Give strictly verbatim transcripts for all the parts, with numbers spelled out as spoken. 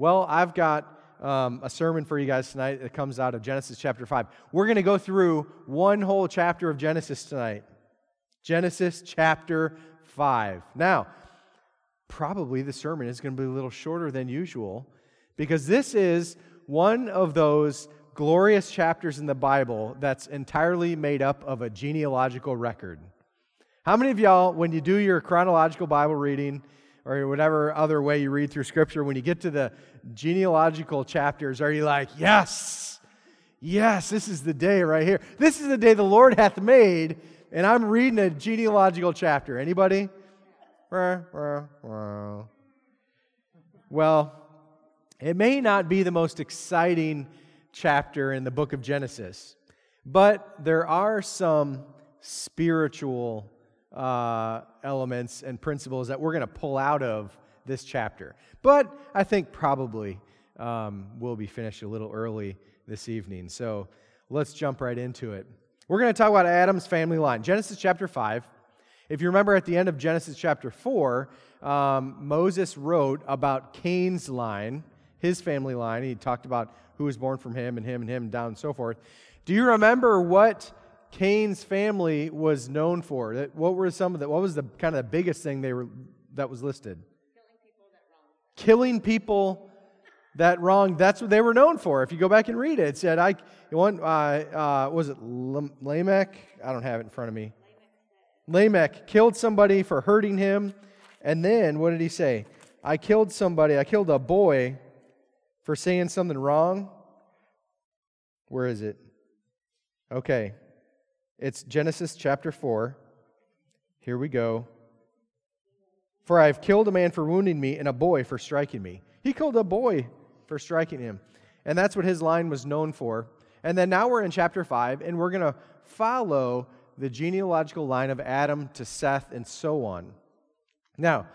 Well, I've got um, a sermon for you guys tonight that comes out of Genesis chapter five. We're going to go through one whole chapter of Genesis tonight. Genesis chapter five. Now, probably the sermon is going to be a little shorter than usual because this is one of those glorious chapters in the Bible that's entirely made up of a genealogical record. How many of y'all, when you do your chronological Bible reading or whatever other way you read through Scripture, when you get to the genealogical chapters, are you like, yes, yes, this is the day right here. This is the day the Lord hath made, and I'm reading a genealogical chapter. Anybody? Well, it may not be the most exciting chapter in the book of Genesis, but there are some spiritual uh, elements and principles that we're going to pull out of this chapter. But I think probably um, we'll be finished a little early this evening, so let's jump right into it. We're going to talk about Adam's family line. Genesis chapter five. If you remember at the end of Genesis chapter four, um, Moses wrote about Cain's line, his family line. He talked about who was born from him and him and him and down and so forth. Do you remember what Cain's family was known for? That what were some of the what was the kind of the biggest thing they were that was listed? Killing people that wronged. That's what they were known for. If you go back and read it, it said I one uh, uh, was it Lamech? I don't have it in front of me. Lamech killed somebody for hurting him, and then what did he say? I killed somebody, I killed a boy for saying something wrong. Where is it? Okay. It's Genesis chapter four. Here we go. For I have killed a man for wounding me and a boy for striking me. He killed a boy for striking him. And that's what his line was known for. And then now we're in chapter five, and we're going to follow the genealogical line of Adam to Seth, and so on. Now,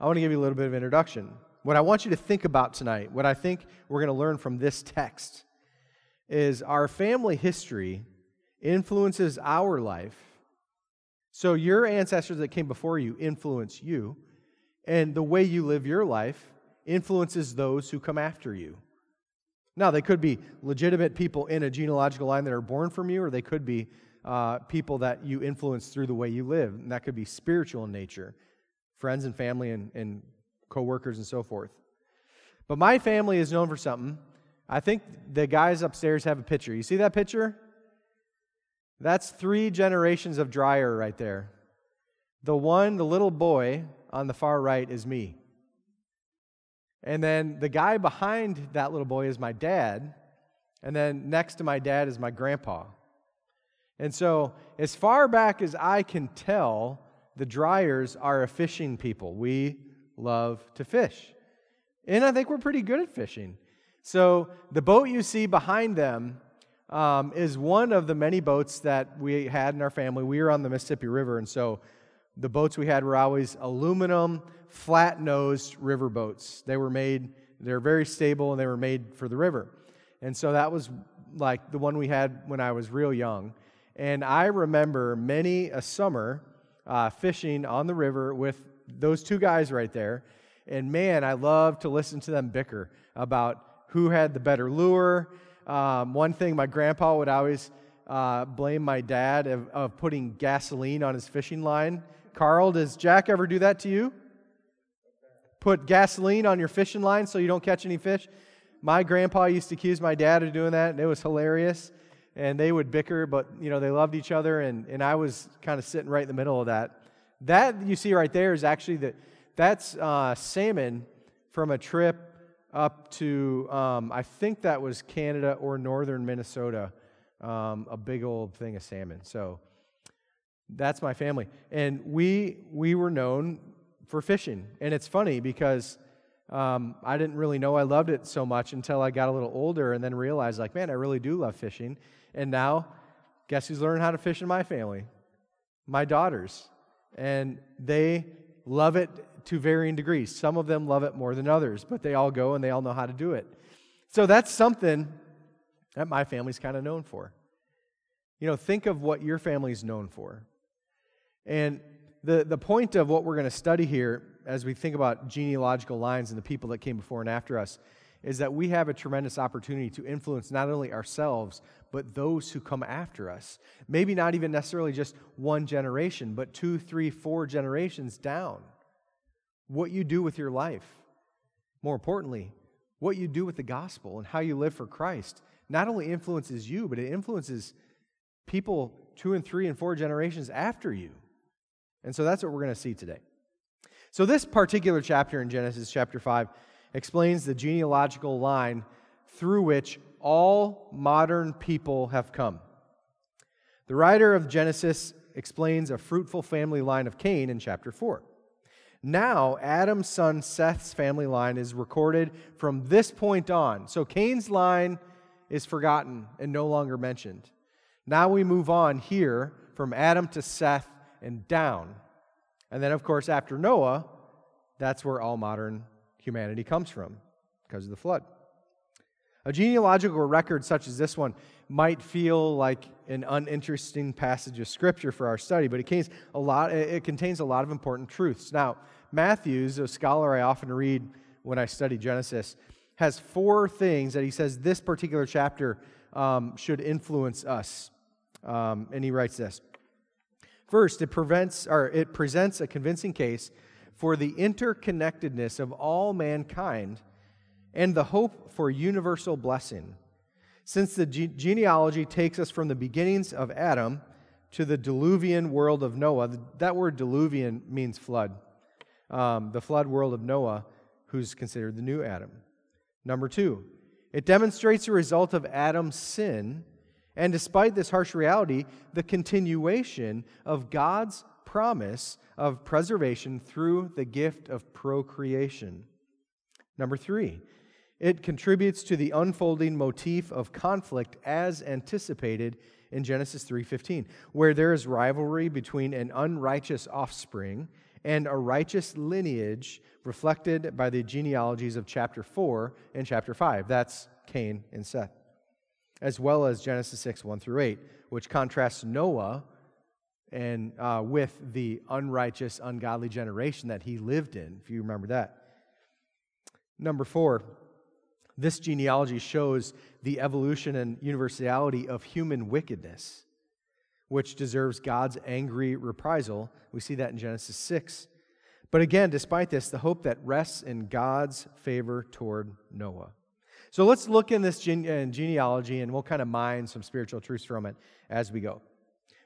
I want to give you a little bit of introduction. What I want you to think about tonight, what I think we're going to learn from this text, is our family history influences our life. So your ancestors that came before you influence you, and the way you live your life influences those who come after you. Now, they could be legitimate people in a genealogical line that are born from you, or they could be Uh, people that you influence through the way you live, and that could be spiritual in nature, friends and family and, and co-workers and so forth. But my family is known for something. I think the guys upstairs have a picture. You see that picture? That's three generations of dryer right there. The one, the little boy on the far right is me. And then the guy behind that little boy is my dad, and then next to my dad is my grandpa. And so, as far back as I can tell, the Dryers are a fishing people. We love to fish. And I think we're pretty good at fishing. So, the boat you see behind them um, is one of the many boats that we had in our family. We were on the Mississippi River, and so the boats we had were always aluminum, flat-nosed river boats. They were made, they're very stable, and they were made for the river. And so that was like the one we had when I was real young. And I remember many a summer uh, fishing on the river with those two guys right there. And man, I love to listen to them bicker about who had the better lure. Um, one thing, my grandpa would always uh, blame my dad of, of putting gasoline on his fishing line. Carl, does Jack ever do that to you? Put gasoline on your fishing line so you don't catch any fish? My grandpa used to accuse my dad of doing that, and it was hilarious. And they would bicker, but, you know, they loved each other, and, and I was kind of sitting right in the middle of that. That you see right there is actually, the, that's uh, salmon from a trip up to, um, I think that was Canada or northern Minnesota, um, a big old thing of salmon. So that's my family. And we we were known for fishing. And it's funny because um, I didn't really know I loved it so much until I got a little older and then realized, like, man, I really do love fishing. And now, guess who's learning how to fish in my family? My daughters. And they love it to varying degrees. Some of them love it more than others, but they all go and they all know how to do it. So that's something that my family's kind of known for. You know, think of what your family's known for. And the, the point of what we're going to study here as we think about genealogical lines and the people that came before and after us is that we have a tremendous opportunity to influence not only ourselves, but those who come after us. Maybe not even necessarily just one generation, but two, three, four generations down. What you do with your life, more importantly, what you do with the gospel and how you live for Christ, not only influences you, but it influences people two and three and four generations after you. And so that's what we're going to see today. So this particular chapter in Genesis chapter five explains the genealogical line through which all modern people have come. The writer of Genesis explains a fruitful family line of Cain in chapter four. Now, Adam's son Seth's family line is recorded from this point on. So Cain's line is forgotten and no longer mentioned. Now we move on here from Adam to Seth and down. And then, of course, after Noah, that's where all modern humanity comes from, because of the flood. A genealogical record such as this one might feel like an uninteresting passage of Scripture for our study, but it contains a lot, it contains a lot of important truths. Now, Matthew's, a scholar I often read when I study Genesis, has four things that he says this particular chapter um, should influence us. Um, and he writes this. First, it prevents or it presents a convincing case for the interconnectedness of all mankind and the hope for universal blessing, since the ge- genealogy takes us from the beginnings of Adam to the diluvian world of Noah. That word diluvian means flood. Um, the flood world of Noah, who's considered the new Adam. Number two, it demonstrates the result of Adam's sin, and despite this harsh reality, the continuation of God's promise of preservation through the gift of procreation. Number three, it contributes to the unfolding motif of conflict as anticipated in Genesis three fifteen, where there is rivalry between an unrighteous offspring and a righteous lineage reflected by the genealogies of chapter four and chapter five. That's Cain and Seth, as well as Genesis six, one through eight, which contrasts Noah and uh, with the unrighteous, ungodly generation that he lived in, if you remember that. Number four, this genealogy shows the evolution and universality of human wickedness, which deserves God's angry reprisal. We see that in Genesis six. But again, despite this, the hope that rests in God's favor toward Noah. So let's look in this gene- in genealogy, and we'll kind of mine some spiritual truths from it as we go.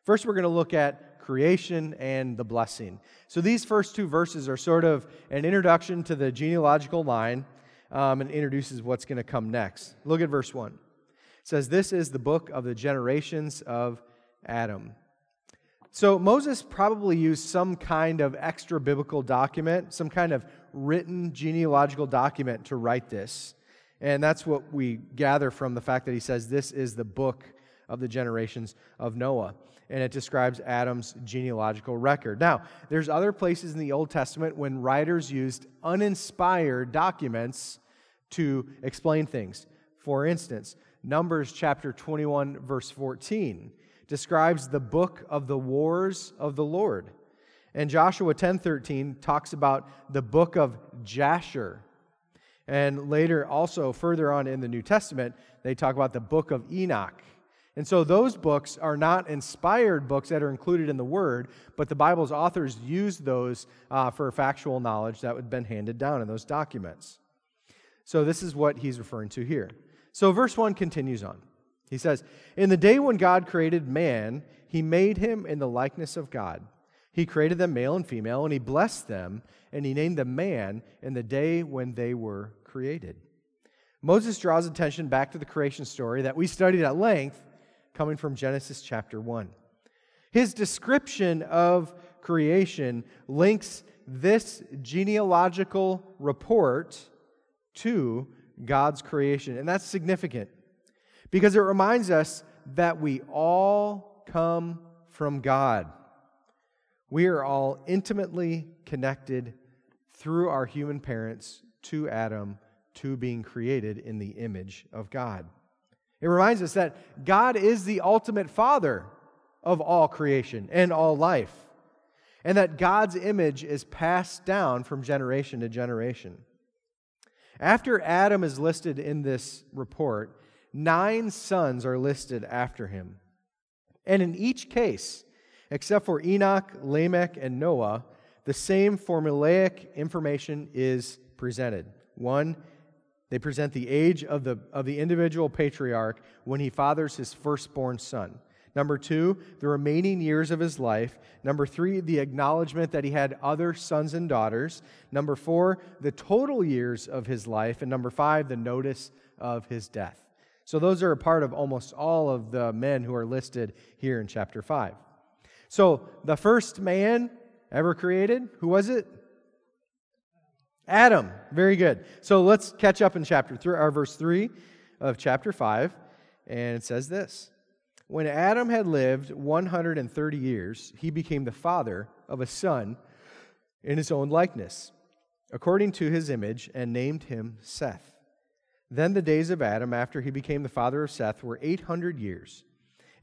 First, we're going to look at creation and the blessing. So these first two verses are sort of an introduction to the genealogical line um, and introduces what's going to come next. Look at verse one. It says, "This is the book of the generations of Adam." So Moses probably used some kind of extra-biblical document, some kind of written genealogical document to write this. And that's what we gather from the fact that he says, "This is the book of the generations of Noah." And it describes Adam's genealogical record. Now, there's other places in the Old Testament when writers used uninspired documents to explain things. For instance, Numbers chapter twenty-one, verse fourteen, describes the book of the wars of the Lord. And Joshua ten thirteen talks about the book of Jasher. And later, also further on in the New Testament, they talk about the book of Enoch. And so those books are not inspired books that are included in the Word, but the Bible's authors used those uh, for factual knowledge that had been handed down in those documents. So this is what he's referring to here. So verse one continues on. He says, "In the day when God created man, he made him in the likeness of God. He created them male and female, and he blessed them, and he named them man in the day when they were created." Moses draws attention back to the creation story that we studied at length, coming from Genesis chapter one. His description of creation links this genealogical report to God's creation. And that's significant because it reminds us that we all come from God. We are all intimately connected through our human parents to Adam, to being created in the image of God. It reminds us that God is the ultimate father of all creation and all life, and that God's image is passed down from generation to generation. After Adam is listed in this report, nine sons are listed after him. And in each case, except for Enoch, Lamech, and Noah, the same formulaic information is presented. One, they present the age of the, of the individual patriarch when he fathers his firstborn son. Number two, the remaining years of his life. Number three, the acknowledgement that he had other sons and daughters. Number four, the total years of his life. And number five, the notice of his death. So those are a part of almost all of the men who are listed here in chapter five. So the first man ever created, who was it? Adam. Very good. So let's catch up in chapter three, or verse three of chapter five, and it says this. When Adam had lived one hundred thirty years, he became the father of a son in his own likeness, according to his image, and named him Seth. Then the days of Adam after he became the father of Seth were eight hundred years,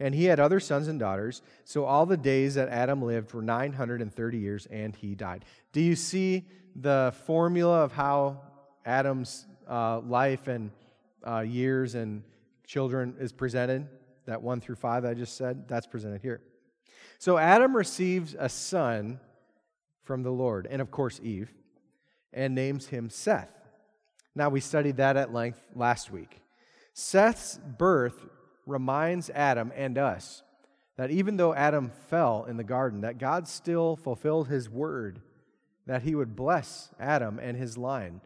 and he had other sons and daughters, so all the days that Adam lived were nine hundred thirty years, and he died. Do you see the formula of how Adam's uh, life and uh, years and children is presented? That one through five I just said, that's presented here. So Adam receives a son from the Lord, and of course Eve, and names him Seth. Now, we studied that at length last week. Seth's birth reminds Adam and us that even though Adam fell in the garden, that God still fulfilled his word, that he would bless Adam and his line,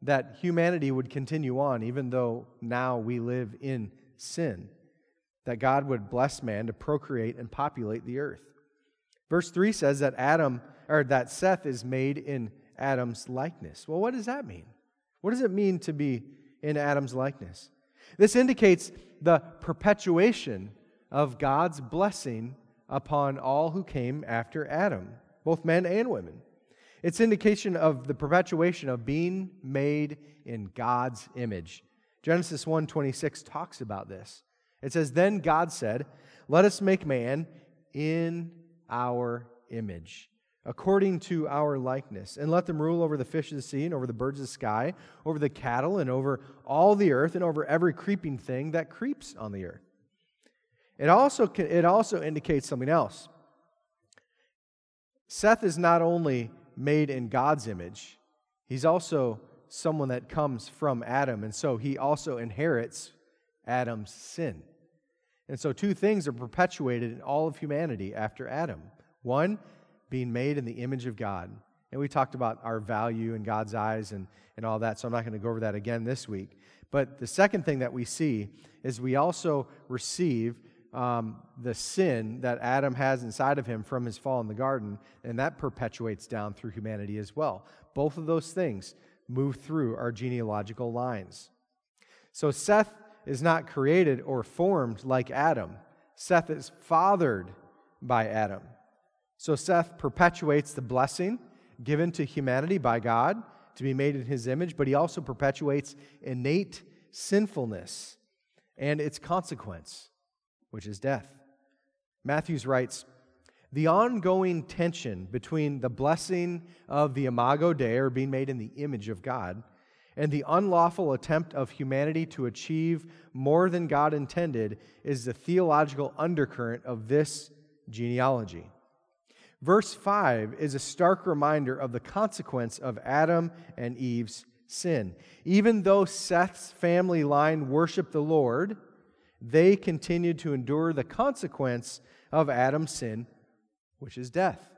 that humanity would continue on even though now we live in sin, that God would bless man to procreate and populate the earth. Verse three says that Adam, or that Seth is made in Adam's likeness. Well, what does that mean? What does it mean to be in Adam's likeness? This indicates the perpetuation of God's blessing upon all who came after Adam, both men and women. It's indication of the perpetuation of being made in God's image. Genesis one twenty-six talks about this. It says, "Then God said, 'Let us make man in our image, according to our likeness, and let them rule over the fish of the sea and over the birds of the sky, over the cattle and over all the earth and over every creeping thing that creeps on the earth.'" It also can, it also indicates something else. Seth is not only made in God's image, he's also someone that comes from Adam, and so he also inherits Adam's sin. And so two things are perpetuated in all of humanity after Adam. One, being made in the image of God. And we talked about our value in God's eyes and, and all that, so I'm not going to go over that again this week. But the second thing that we see is we also receive um, the sin that Adam has inside of him from his fall in the garden, and that perpetuates down through humanity as well. Both of those things move through our genealogical lines. So Seth is not created or formed like Adam. Seth is fathered by Adam. So Seth perpetuates the blessing given to humanity by God to be made in his image, but he also perpetuates innate sinfulness and its consequence, which is death. Matthews writes, "The ongoing tension between the blessing of the imago Dei, or being made in the image of God, and the unlawful attempt of humanity to achieve more than God intended is the theological undercurrent of this genealogy." Verse five is a stark reminder of the consequence of Adam and Eve's sin. Even though Seth's family line worshiped the Lord, they continued to endure the consequence of Adam's sin, which is death.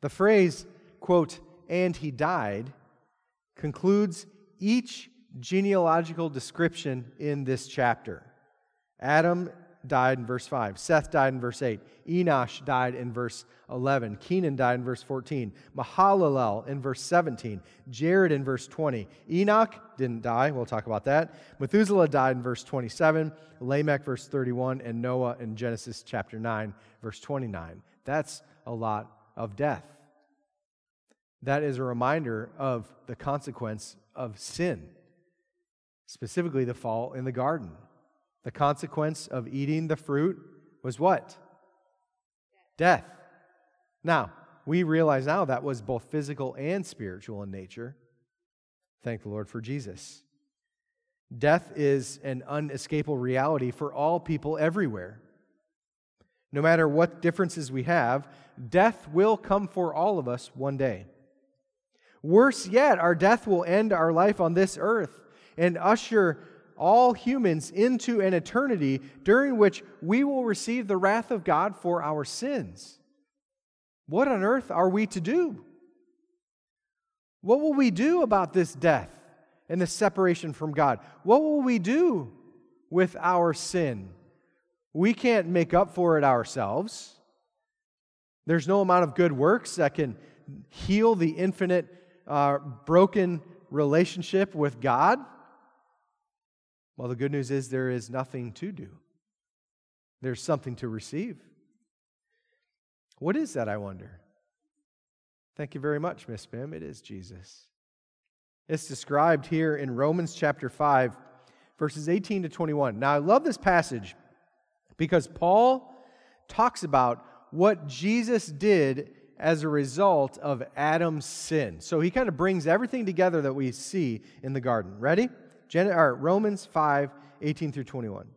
The phrase, quote, "and he died," concludes each genealogical description in this chapter. Adam died in verse five. Seth died in verse eight. Enosh died in verse eleven. Kenan died in verse fourteen. Mahalalel in verse seventeen. Jared in verse twenty. Enoch didn't die. We'll talk about that. Methuselah died in verse twenty-seven. Lamech verse thirty-one. And Noah in Genesis chapter nine verse twenty-nine. That's a lot of death. That is a reminder of the consequence of sin, specifically the fall in the garden. The consequence of eating the fruit was what? Death. Death. Now, we realize now that was both physical and spiritual in nature. Thank the Lord for Jesus. Death is an unescapable reality for all people everywhere. No matter what differences we have, death will come for all of us one day. Worse yet, our death will end our life on this earth and usher all humans into an eternity during which we will receive the wrath of God for our sins. What on earth are we to do? What will we do about this death and this separation from God? What will we do with our sin? We can't make up for it ourselves. There's no amount of good works that can heal the infinite, uh, broken relationship with God. Well, the good news is there is nothing to do. There's something to receive. What is that, I wonder? Thank you very much, Miss Pim. It is Jesus. It's described here in Romans chapter five, verses eighteen to twenty-one. Now, I love this passage because Paul talks about what Jesus did as a result of Adam's sin. So he kind of brings everything together that we see in the garden. Ready? Gen- or Romans five, eighteen through twenty-one.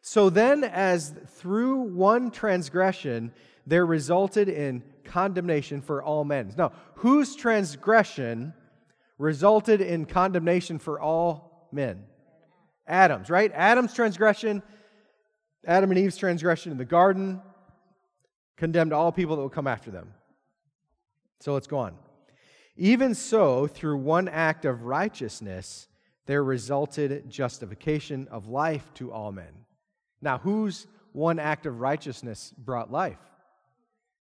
So then, as through one transgression, there resulted in condemnation for all men. Now, whose transgression resulted in condemnation for all men? Adam's, right? Adam's transgression, Adam and Eve's transgression in the garden, condemned all people that will come after them. So let's go on. Even so, through one act of righteousness, there resulted justification of life to all men. Now, whose one act of righteousness brought life?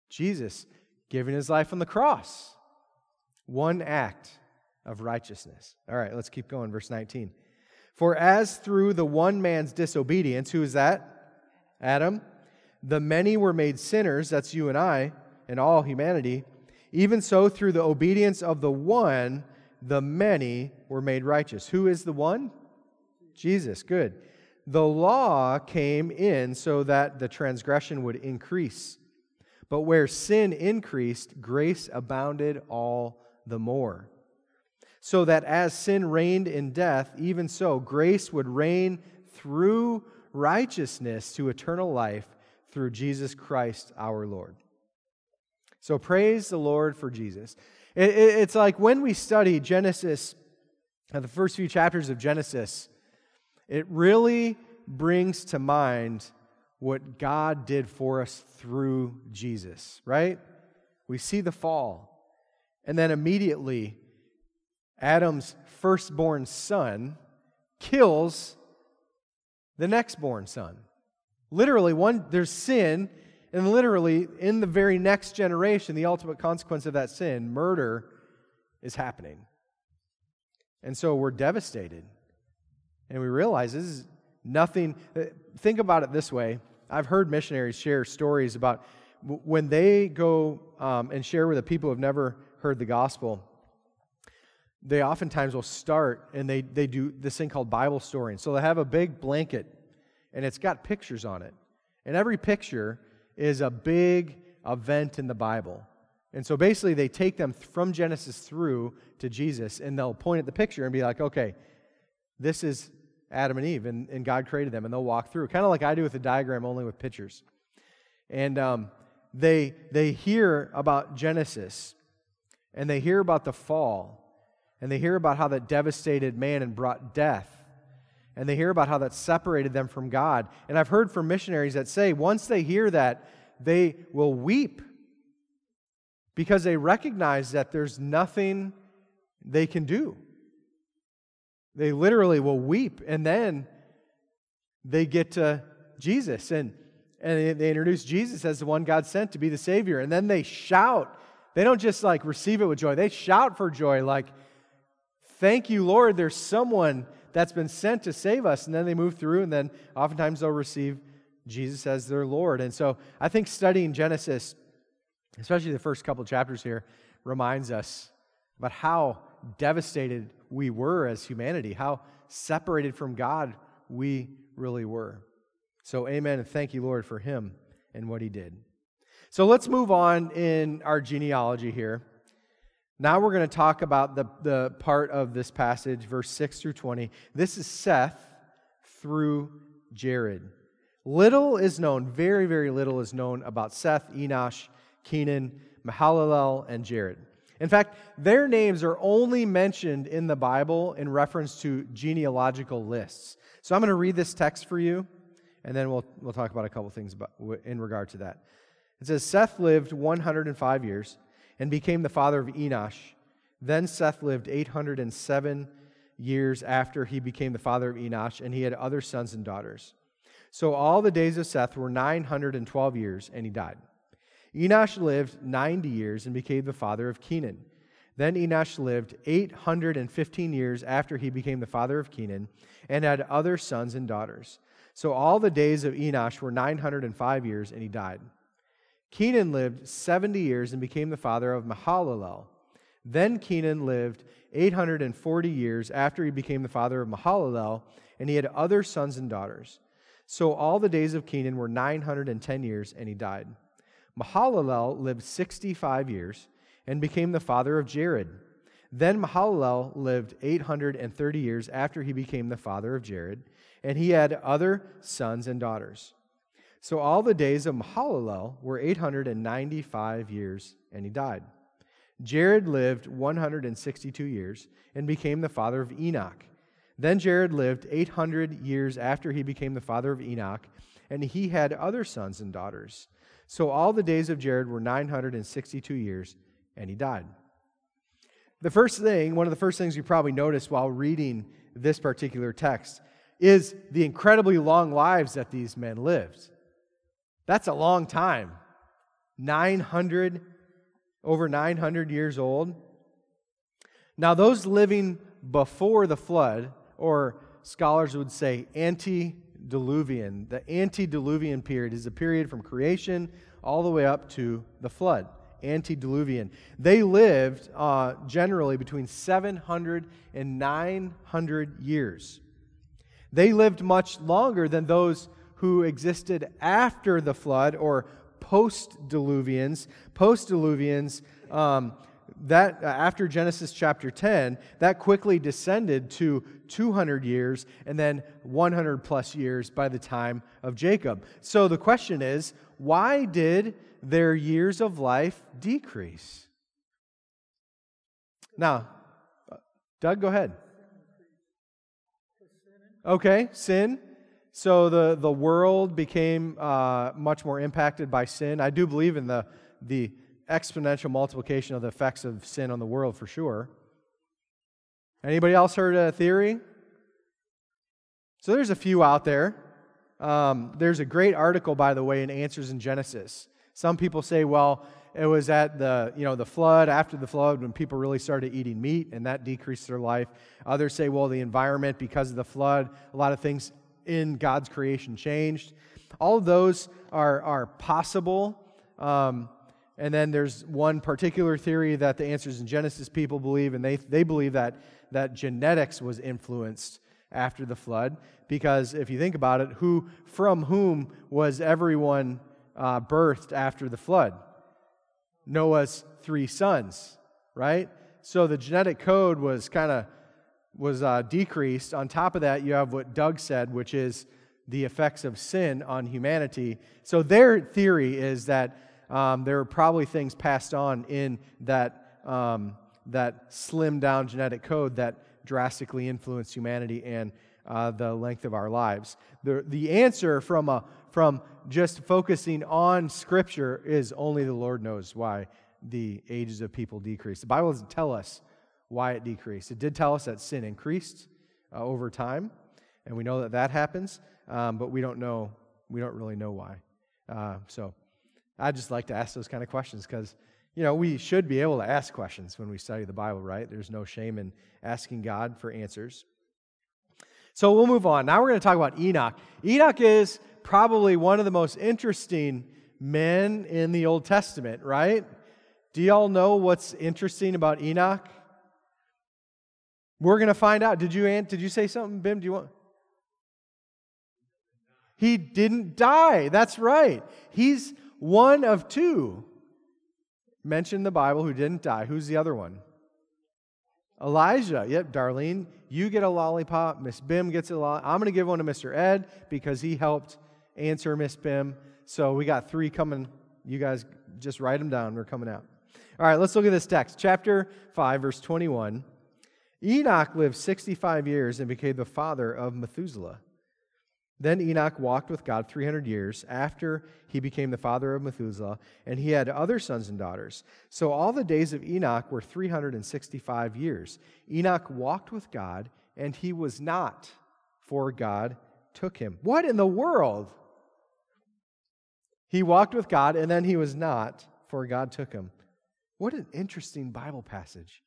Jesus, giving his life on the cross. One act of righteousness. All right, let's keep going. Verse nineteen. For as through the one man's disobedience, who is that? Adam. The many were made sinners, that's you and I, and all humanity. Even so, through the obedience of the one, the many were made righteous. Who is the one? Jesus. Good. The law came in so that the transgression would increase. But where sin increased, grace abounded all the more. So that as sin reigned in death, even so grace would reign through righteousness to eternal life through Jesus Christ our Lord. So praise the Lord for Jesus. It's like when we study Genesis, the first few chapters of Genesis, it really brings to mind what God did for us through Jesus, right? We see the fall, and then immediately Adam's firstborn son kills the nextborn son. Literally, one there's sin. And literally, in the very next generation, the ultimate consequence of that sin, murder, is happening. And so we're devastated. And we realize this is nothing. Think about it this way. I've heard missionaries share stories about when they go um, and share with the people who have never heard the gospel, they oftentimes will start and they, they do this thing called Bible storying. So they have a big blanket, and it's got pictures on it. And every picture is a big event in the Bible. And so basically they take them from Genesis through to Jesus, and they'll point at the picture and be like, okay, this is Adam and Eve, and, and God created them, and they'll walk through. Kind of like I do with the diagram, only with pictures. And um, they they hear about Genesis, and they hear about the fall, and they hear about how that devastated man and brought death, and they hear about how that separated them from God. And I've heard from missionaries that say once they hear that, they will weep because they recognize that there's nothing they can do. They literally will weep. And then they get to Jesus, and, and they introduce Jesus as the one God sent to be the Savior. And then they shout. They don't just like receive it with joy. They shout for joy like, thank you, Lord, there's someone that's been sent to save us. And then they move through, and then oftentimes they'll receive Jesus as their Lord. And so I think studying Genesis, especially the first couple chapters here, reminds us about how devastated we were as humanity, how separated from God we really were. So amen, and thank you, Lord, for him and what he did. So let's move on in our genealogy here. Now we're going to talk about the, the part of this passage, verse six through twenty. This is Seth through Jared. Little is known, very, very little is known about Seth, Enosh, Kenan, Mahalalel, and Jared. In fact, their names are only mentioned in the Bible in reference to genealogical lists. So I'm going to read this text for you, and then we'll we'll talk about a couple things about, in regard to that. It says, Seth lived one hundred five years and became the father of Enosh. Then Seth lived eight hundred seven years after he became the father of Enosh, and he had other sons and daughters. So all the days of Seth were nine hundred twelve years, and he died. Enosh lived ninety years and became the father of Kenan. Then Enosh lived eight hundred fifteen years after he became the father of Kenan and had other sons and daughters. So all the days of Enosh were nine hundred five years, and he died. Kenan lived seventy years and became the father of Mahalalel. Then Kenan lived eight hundred forty years after he became the father of Mahalalel, and he had other sons and daughters. So all the days of Kenan were nine hundred ten years, and he died. Mahalalel lived sixty-five years and became the father of Jared. Then Mahalalel lived eight hundred thirty years after he became the father of Jared, and he had other sons and daughters. So all the days of Mahalalel were eight hundred ninety-five years, and he died. Jared lived one hundred sixty-two years and became the father of Enoch. Then Jared lived eight hundred years after he became the father of Enoch, and he had other sons and daughters. So all the days of Jared were nine hundred sixty-two years, and he died. The first thing, one of the first things you probably noticed while reading this particular text is the incredibly long lives that these men lived. That's a long time. nine hundred, over nine hundred years old. Now those living before the flood, or scholars would say antediluvian. The antediluvian period is a period from creation all the way up to the flood. Antediluvian. They lived uh, generally between seven hundred and nine hundred years. They lived much longer than those who existed after the flood, or post-diluvians. Post-diluvians, um, that uh, after Genesis chapter ten, that quickly descended to two hundred years and then one hundred plus years by the time of Jacob. So the question is, why did their years of life decrease? Now, Doug, go ahead. Okay, sin. So the, the world became uh, much more impacted by sin. I do believe in the the exponential multiplication of the effects of sin on the world for sure. Anybody else heard a theory? So there's a few out there. Um, there's a great article, by the way, in Answers in Genesis. Some people say, well, it was at the, you know, the flood, after the flood, when people really started eating meat, and that decreased their life. Others say, well, the environment, because of the flood, a lot of things in God's creation changed. All of those are, are possible. Um, and then there's one particular theory that the Answers in Genesis people believe, and they they believe that that genetics was influenced after the flood, because if you think about it, who from whom was everyone uh, birthed after the flood? Noah's three sons, right? So the genetic code was kind of was uh, decreased. On top of that, you have what Doug said, which is the effects of sin on humanity. So their theory is that um, there were probably things passed on in that um, that slimmed down genetic code that drastically influenced humanity and uh, the length of our lives. The the answer from a from just focusing on Scripture is only the Lord knows why the ages of people decreased. The Bible doesn't tell us why it decreased. It did tell us that sin increased uh, over time, and we know that that happens, um, but we don't know, we don't really know why. Uh, so I just like to ask those kind of questions because, you know, we should be able to ask questions when we study the Bible, right? There's no shame in asking God for answers. So we'll move on. Now we're going to talk about Enoch. Enoch is probably one of the most interesting men in the Old Testament, right? Do y'all know what's interesting about Enoch? We're going to find out. Did you did you say something, Bim? Do you want? He didn't die. That's right. He's one of two mentioned in the Bible who didn't die. Who's the other one? Elijah, yep, Darlene, you get a lollipop. Miss Bim gets a lollipop. I'm going to give one to Mister Ed because he helped answer Miss Bim. So we got three coming. You guys just write them down. They're coming out. All right, let's look at this text. Chapter five, verse twenty-one. Enoch lived sixty-five years and became the father of Methuselah. Then Enoch walked with God three hundred years after he became the father of Methuselah, and he had other sons and daughters. So all the days of Enoch were three hundred sixty-five years. Enoch walked with God, and he was not, for God took him. What in the world? He walked with God, and then he was not, for God took him. What an interesting Bible passage.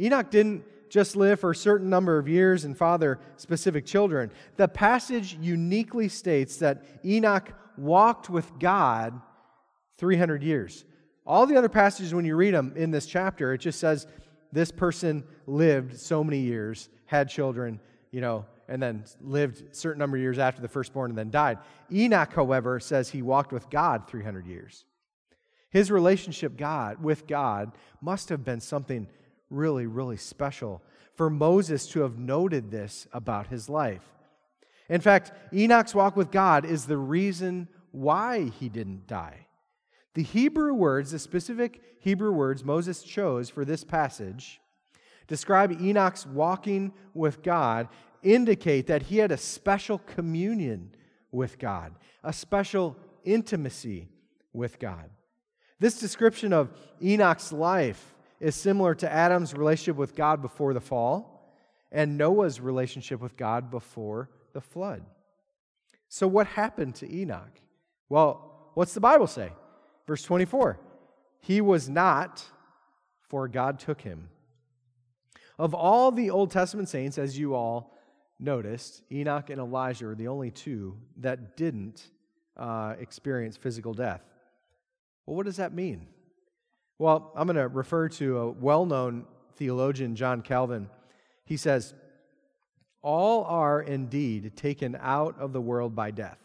Enoch didn't just live for a certain number of years and father specific children. The passage uniquely states that Enoch walked with God three hundred years. All the other passages, when you read them in this chapter, it just says this person lived so many years, had children, you know, and then lived a certain number of years after the firstborn and then died. Enoch, however, says he walked with God three hundred years. His relationship God with God must have been something really, really special for Moses to have noted this about his life. In fact, Enoch's walk with God is the reason why he didn't die. The Hebrew words, the specific Hebrew words Moses chose for this passage, describe Enoch's walking with God, indicate that he had a special communion with God, a special intimacy with God. This description of Enoch's life is similar to Adam's relationship with God before the fall and Noah's relationship with God before the flood. So what happened to Enoch? Well, what's the Bible say? Verse twenty-four, he was not, for God took him. Of all the Old Testament saints, as you all noticed, Enoch and Elijah are the only two that didn't uh, experience physical death. Well, what does that mean? Well, I'm going to refer to a well-known theologian, John Calvin. He says, all are indeed taken out of the world by death.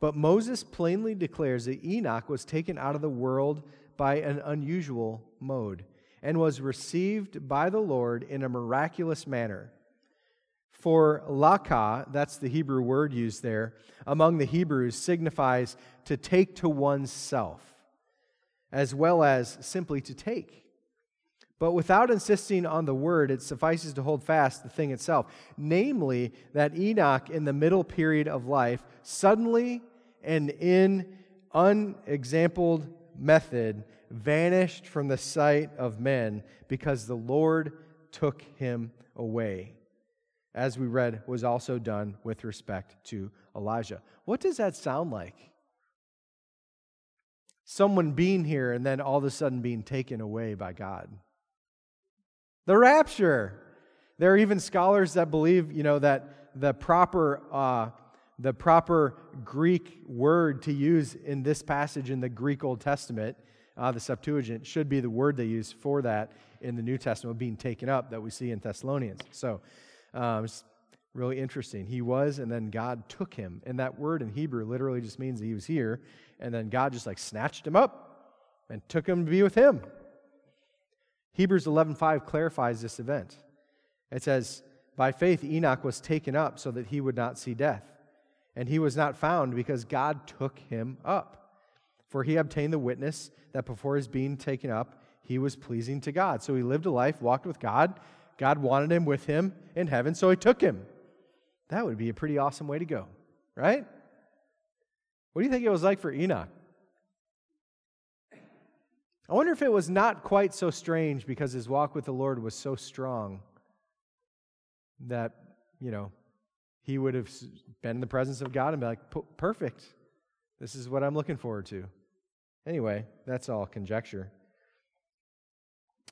But Moses plainly declares that Enoch was taken out of the world by an unusual mode and was received by the Lord in a miraculous manner. For lakah, that's the Hebrew word used there, among the Hebrews signifies to take to oneself, as well as simply to take. But without insisting on the word, it suffices to hold fast the thing itself, namely that Enoch in the middle period of life suddenly and in unexampled method vanished from the sight of men because the Lord took him away, as we read was also done with respect to Elijah. What does that sound like? Someone being here and then all of a sudden being taken away by God. The rapture. There are even scholars that believe, you know, that the proper, uh, the proper Greek word to use in this passage in the Greek Old Testament, uh, the Septuagint, should be the word they use for that in the New Testament, being taken up, that we see in Thessalonians. So um, it's really interesting. He was, and then God took him. And that word in Hebrew literally just means he was here, and then God just like snatched him up and took him to be with him. Hebrews eleven five clarifies this event. It says, by faith Enoch was taken up so that he would not see death. And he was not found because God took him up. For he obtained the witness that before his being taken up, he was pleasing to God. So he lived a life, walked with God. God wanted him with him in heaven, so he took him. That would be a pretty awesome way to go, right? What do you think it was like for Enoch? I wonder if it was not quite so strange because his walk with the Lord was so strong that, you know, he would have been in the presence of God and be like, perfect. This is what I'm looking forward to. Anyway, that's all conjecture.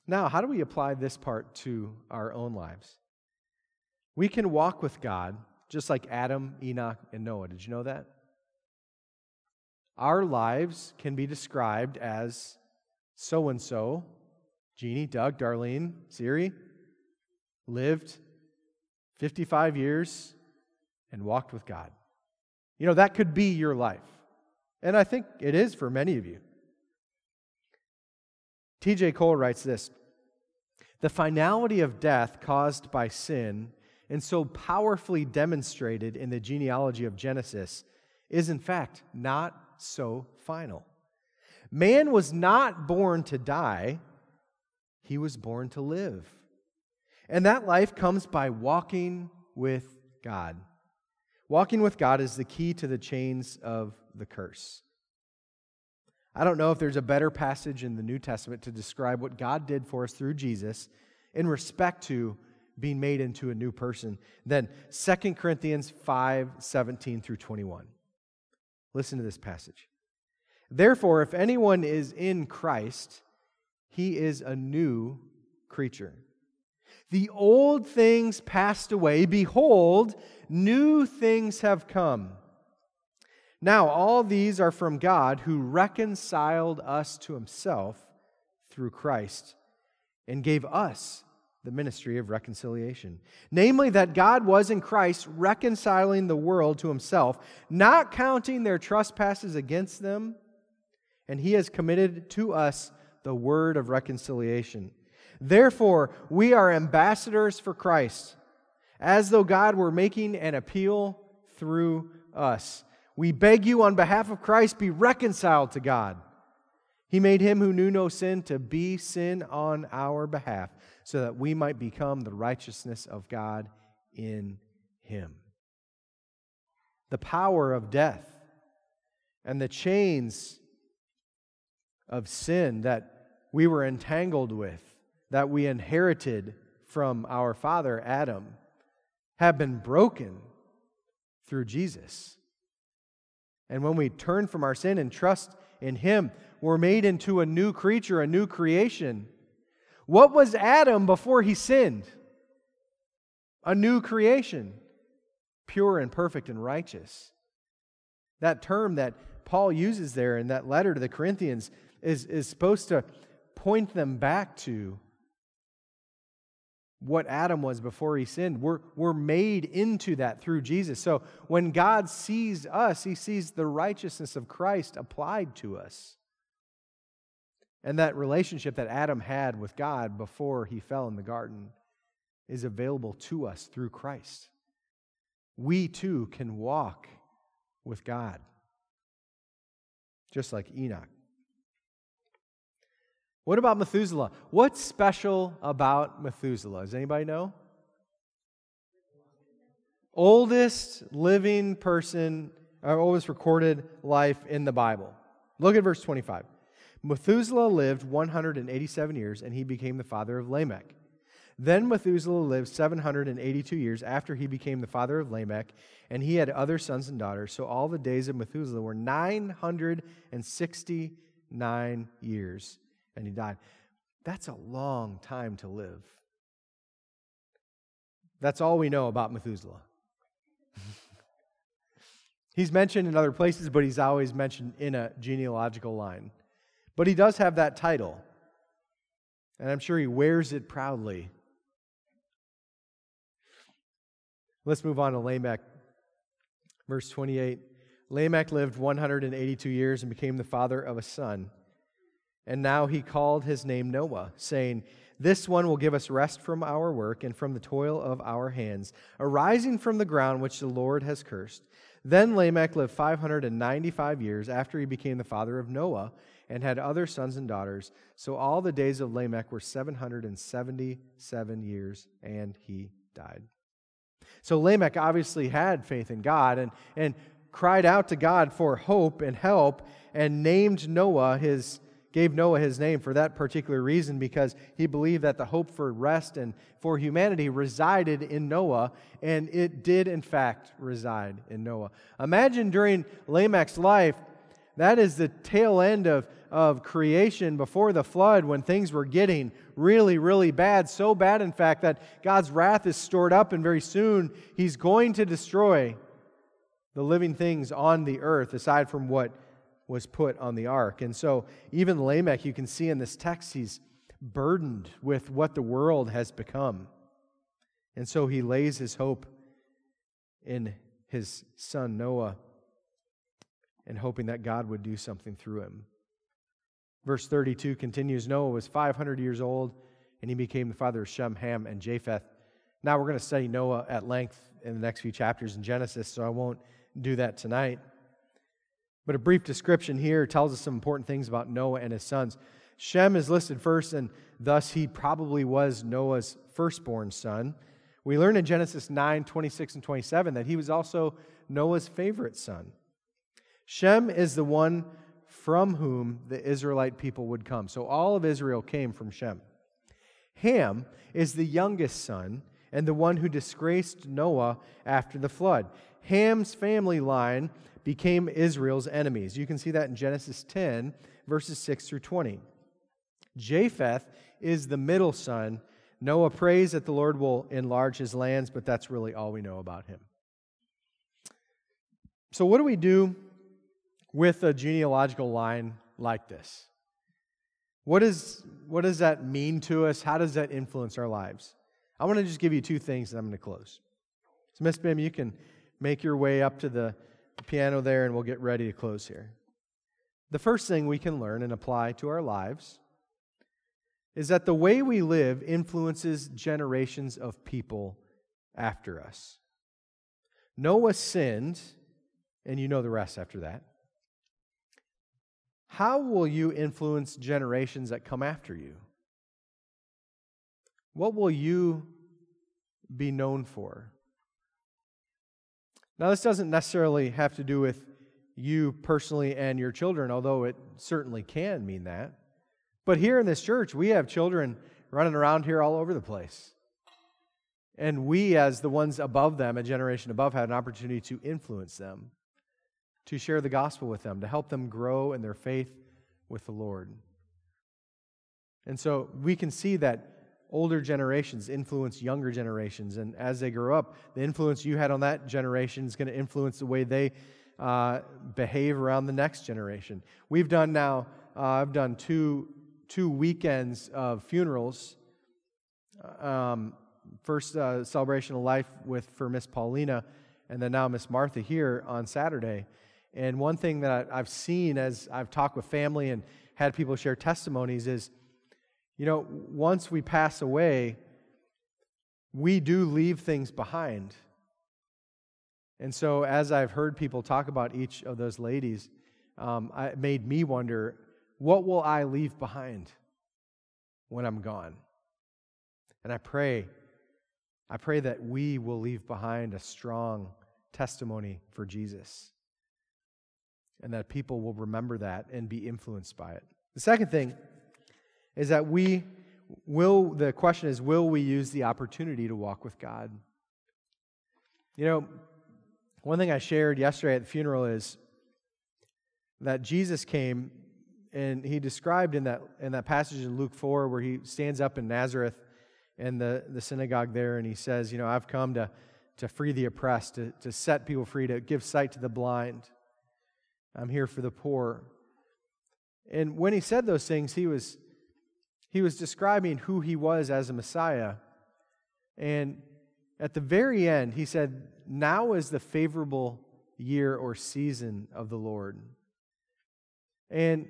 Now, how do we apply this part to our own lives? We can walk with God just like Adam, Enoch, and Noah. Did you know that? Our lives can be described as so-and-so, Jeannie, Doug, Darlene, Siri, lived fifty-five years and walked with God. You know, that could be your life. And I think it is for many of you. T J Cole writes this, the finality of death caused by sin, and so powerfully demonstrated in the genealogy of Genesis, is in fact not so final. Man was not born to die, he was born to live. And that life comes by walking with God. Walking with God is the key to the chains of the curse. I don't know if there's a better passage in the New Testament to describe what God did for us through Jesus in respect to being made into a new person than Second Corinthians five, seventeen through twenty-one. Listen to this passage. Therefore, if anyone is in Christ, he is a new creature. The old things passed away. Behold, new things have come. Now all these are from God, who reconciled us to himself through Christ and gave us the ministry of reconciliation. Namely, that God was in Christ reconciling the world to himself, not counting their trespasses against them, and he has committed to us the word of reconciliation. Therefore, we are ambassadors for Christ, as though God were making an appeal through us. We beg you on behalf of Christ, be reconciled to God. He made him who knew no sin to be sin on our behalf, so that we might become the righteousness of God in him. The power of death and the chains of sin that we were entangled with, that we inherited from our father Adam, have been broken through Jesus. And when we turn from our sin and trust in him, we're made into a new creature, a new creation. What was Adam before he sinned? A new creation, pure and perfect and righteous. That term that Paul uses there in that letter to the Corinthians is, is supposed to point them back to what Adam was before he sinned. We're, we're made into that through Jesus. So when God sees us, he sees the righteousness of Christ applied to us. And that relationship that Adam had with God before he fell in the garden is available to us through Christ. We too can walk with God, just like Enoch. What about Methuselah? What's special about Methuselah? Does anybody know? Oldest living person, or oldest recorded life in the Bible. Look at verse twenty-five. Methuselah lived one hundred eighty-seven years, and he became the father of Lamech. Then Methuselah lived seven hundred eighty-two years after he became the father of Lamech, and he had other sons and daughters. So all the days of Methuselah were nine hundred sixty-nine years. And he died. That's a long time to live. That's all we know about Methuselah. He's mentioned in other places, but he's always mentioned in a genealogical line. But he does have that title, and I'm sure he wears it proudly. Let's move on to Lamech. Verse twenty-eight. Lamech lived one hundred eighty-two years and became the father of a son. And now he called his name Noah, saying, "This one will give us rest from our work and from the toil of our hands, arising from the ground which the Lord has cursed." Then Lamech lived five hundred ninety-five years after he became the father of Noah and had other sons and daughters. So all the days of Lamech were seven hundred seventy-seven years, and he died. So Lamech obviously had faith in God and, and cried out to God for hope and help, and named Noah his gave Noah his name for that particular reason, because he believed that the hope for rest and for humanity resided in Noah, and it did, in fact, reside in Noah. Imagine during Lamech's life, that is the tail end of, of creation before the flood, when things were getting really, really bad, so bad, in fact, that God's wrath is stored up, and very soon he's going to destroy the living things on the earth, aside from what was put on the ark. And so even Lamech, you can see in this text, he's burdened with what the world has become. And so he lays his hope in his son Noah, and hoping that God would do something through him. Verse thirty-two continues, Noah was five hundred years old and he became the father of Shem, Ham, and Japheth. Now we're going to study Noah at length in the next few chapters in Genesis, so I won't do that tonight. But a brief description here tells us some important things about Noah and his sons. Shem is listed first, and thus he probably was Noah's firstborn son. We learn in Genesis nine, twenty-six, and twenty-seven that he was also Noah's favorite son. Shem is the one from whom the Israelite people would come. So all of Israel came from Shem. Ham is the youngest son and the one who disgraced Noah after the flood. Ham's family line became Israel's enemies. You can see that in Genesis ten, verses six through twenty. Japheth is the middle son. Noah prays that the Lord will enlarge his lands, but that's really all we know about him. So what do we do with a genealogical line like this? What is, what does that mean to us? How does that influence our lives? I want to just give you two things, and I'm going to close. So Miss Bim, you can make your way up to the piano there, and we'll get ready to close here. The first thing we can learn and apply to our lives is that the way we live influences generations of people after us. Noah sinned, and you know the rest after that. How will you influence generations that come after you? What will you be known for? Now, this doesn't necessarily have to do with you personally and your children, although it certainly can mean that. But here in this church, we have children running around here all over the place. And we, as the ones above them, a generation above, had an opportunity to influence them, to share the gospel with them, to help them grow in their faith with the Lord. And so we can see that older generations influence younger generations, and as they grow up, the influence you had on that generation is going to influence the way they uh, behave around the next generation. We've done now, uh, I've done two two weekends of funerals. Um, first uh, celebration of life with for Miss Paulina, and then now Miss Martha here on Saturday. And one thing that I've seen as I've talked with family and had people share testimonies is, you know, once we pass away, we do leave things behind. And so as I've heard people talk about each of those ladies, um, it made me wonder, what will I leave behind when I'm gone? And I pray, I pray that we will leave behind a strong testimony for Jesus, and that people will remember that and be influenced by it. The second thing is that we will, the question is, will we use the opportunity to walk with God? You know, one thing I shared yesterday at the funeral is that Jesus came, and he described in that in that passage in Luke four where he stands up in Nazareth and the, the synagogue there, and he says, you know, I've come to, to free the oppressed, to, to set people free, to give sight to the blind. I'm here for the poor. And when he said those things, he was... He was describing who he was as a Messiah. And at the very end, he said, now is the favorable year or season of the Lord. And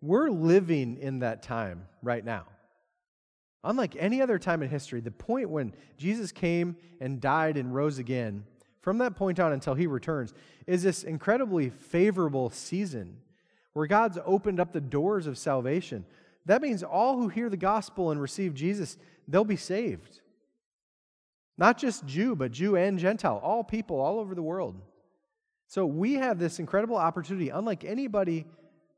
we're living in that time right now. Unlike any other time in history, the point when Jesus came and died and rose again, from that point on until he returns, is this incredibly favorable season where God's opened up the doors of salvation. That means all who hear the gospel and receive Jesus, they'll be saved. Not just Jew, but Jew and Gentile, all people all over the world. So we have this incredible opportunity, unlike anybody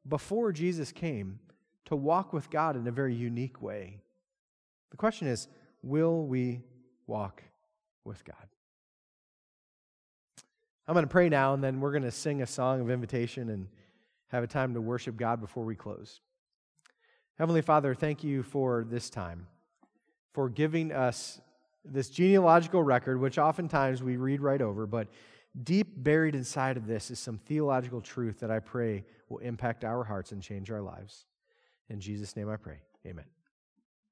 before Jesus came, to walk with God in a very unique way. The question is, will we walk with God? I'm going to pray now, and then we're going to sing a song of invitation and have a time to worship God before we close. Heavenly Father, thank you for this time, for giving us this genealogical record, which oftentimes we read right over, but deep buried inside of this is some theological truth that I pray will impact our hearts and change our lives. In Jesus' name I pray, amen.